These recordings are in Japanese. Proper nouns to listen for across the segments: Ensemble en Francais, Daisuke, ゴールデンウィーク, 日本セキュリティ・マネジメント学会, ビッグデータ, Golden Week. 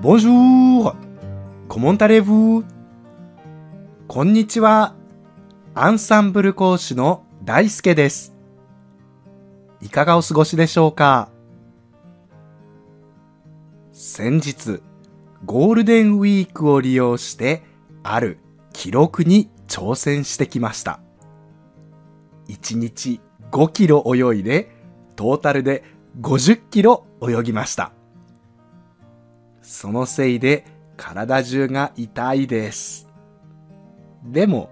Bonjour! Comment allez-vous? こんにちは。アンサンブル講師の大輔です。いかがお過ごしでしょうか？先日、ゴールデンウィークを利用して、ある記録に挑戦してきました。1日5キロ泳いで、トータルで50キロ泳ぎました。そのせいで体中が痛いです。でも、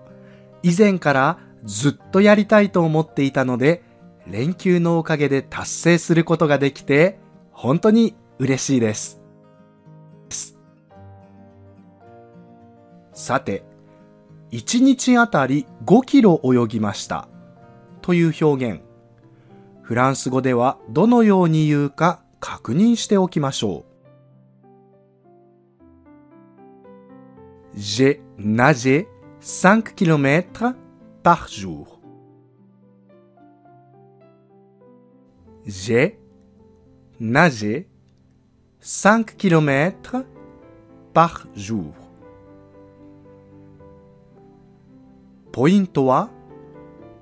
以前からずっとやりたいと思っていたので、連休のおかげで達成することができて、本当に嬉しいです。さて、1日あたり5キロ泳ぎましたという表現。フランス語ではどのように言うか確認しておきましょう。J'ai nagé 5 km par jour。J'ai nagé 5 km par jour。ポイントは、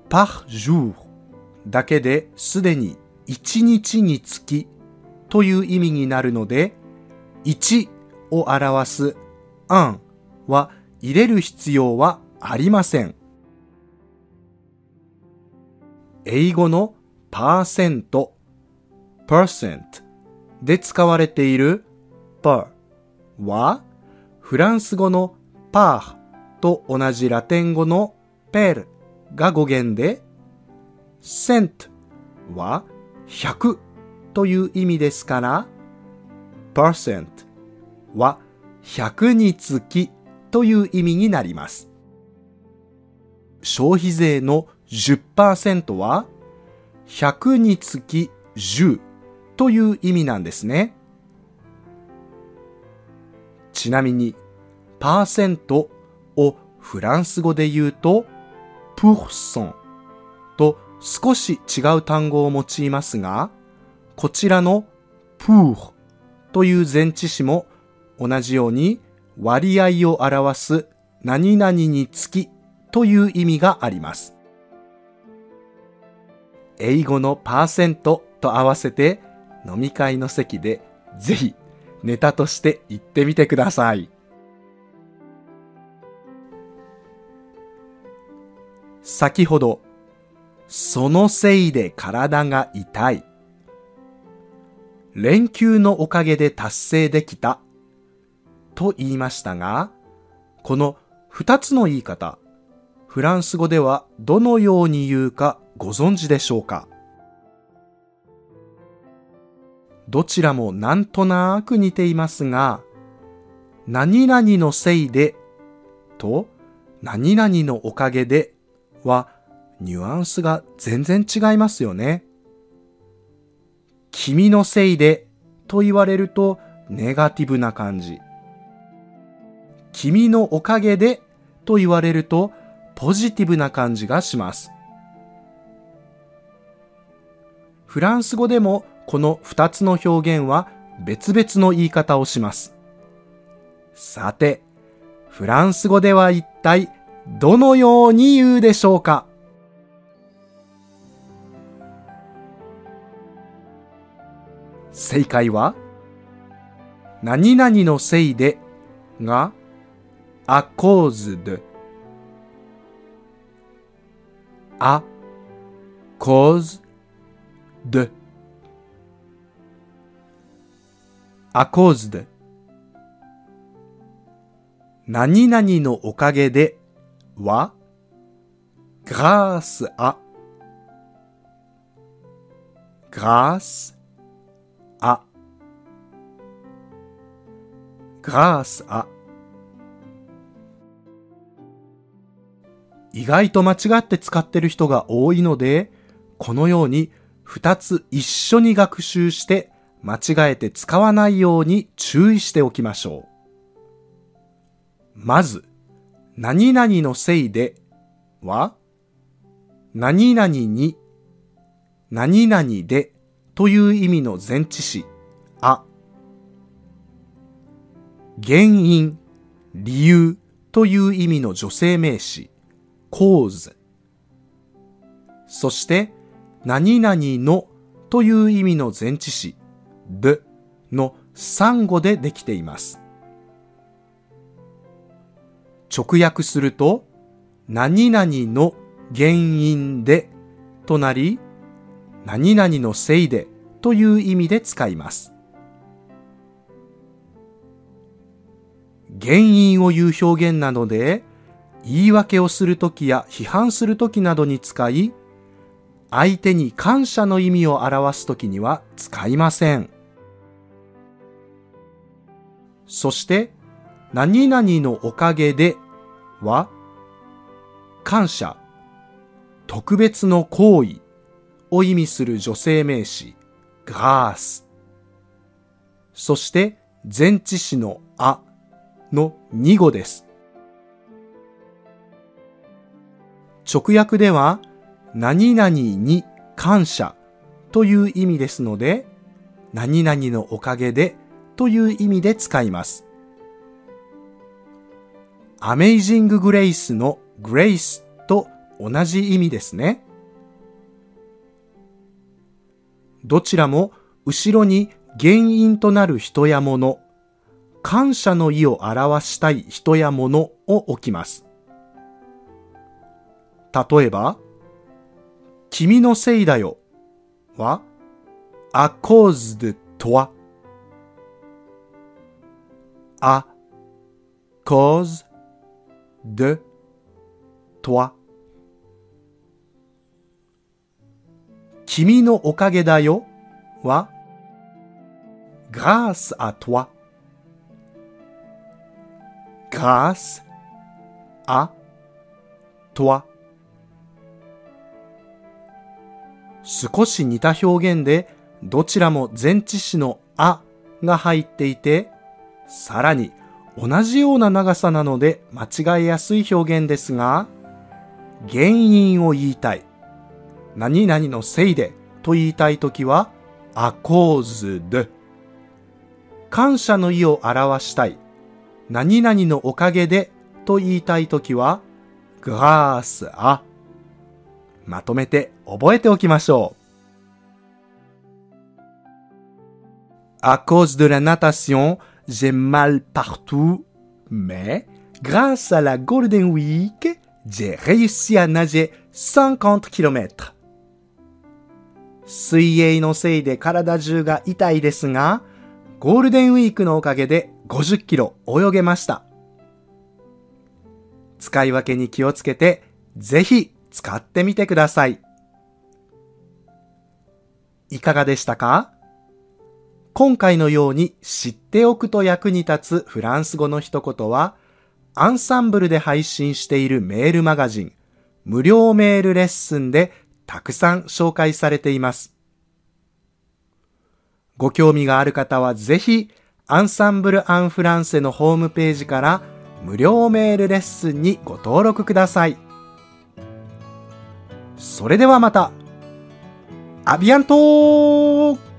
par jour。だけですでに1日につきという意味になるので、1を表す un は入れる必要はありません。英語のパーセント、percent で使われている per はフランス語の par と同じラテン語の per が語源で、cent は100という意味ですから、percent は100につきという意味になります。消費税の 10% は100につき10という意味なんですね。ちなみに、パーセントをフランス語で言うと、pourcent と少し違う単語を用いますが、こちらの pour という前置詞も同じように割合を表す何々につきという意味があります。英語のパーセントと合わせて飲み会の席でぜひネタとして言ってみてください。先ほど、そのせいで体が痛い。連休のおかげで達成できたと言いましたが、この2つの言い方、フランス語ではどのように言うかご存知でしょうか？どちらもなんとなく似ていますが、何々のせいでと何々のおかげではニュアンスが全然違いますよね。君のせいでと言われるとネガティブな感じ。君のおかげでと言われるとポジティブな感じがします。フランス語でもこの2つの表現は別々の言い方をします。さて、フランス語では一体どのように言うでしょうか？正解は、何々のせいでが、à cause de。à cause de。à cause de。何々のおかげでは、grâce à。grâceあ、grâce à。意外と間違って使ってる人が多いので、このように2つ一緒に学習して間違えて使わないように注意しておきましょう。まず、何々のせいでは、何々に、何々でという意味の前置詞、あ。原因、理由という意味の助成名詞、cause。そして、何々のという意味の前置詞、the の産語でできています。直訳すると、何々の原因でとなり、何々のせいでという意味で使います。原因を言う表現なので、言い訳をするときや批判するときなどに使い、相手に感謝の意味を表すときには使いません。そして、何々のおかげでは、感謝、特別の行為を意味する助成名詞、grâce。そして、前置詞のあの2語です。直訳では、何々に感謝という意味ですので、何々のおかげでという意味で使います。アメイジンググレイスのグレイスと同じ意味ですね。どちらも後ろに原因となる人や物、感謝の意を表したい人や物を置きます。例えば、君のせいだよは、à cause de toi。à cause de toi。君のおかげだよは、grâce à toi。grâce à toi。少し似た表現で、どちらも前置詞のあが入っていて、さらに同じような長さなので間違えやすい表現ですが、原因を言いたい、何々のせいでと言いたいときは、à cause de。感謝の意を表したい、何々のおかげでと言いたいときは、grâce à。まとめて覚えておきましょう。À cause de la natation, j'ai mal partout, mais grâce à la Golden Week, j'ai réussi à nager 50 km。水泳のせいで体中が痛いですが、ゴールデンウィークのおかげで50キロ泳げました。使い分けに気をつけて、ぜひ使ってみてください。いかがでしたか？今回のように知っておくと役に立つフランス語の一言は、アンサンブルで配信しているメールマガジン、無料メールレッスンでたくさん紹介されています。ご興味がある方はぜひ、アンサンブル・アン・フランセのホームページから無料メールレッスンにご登録ください。それではまた、アビアントー。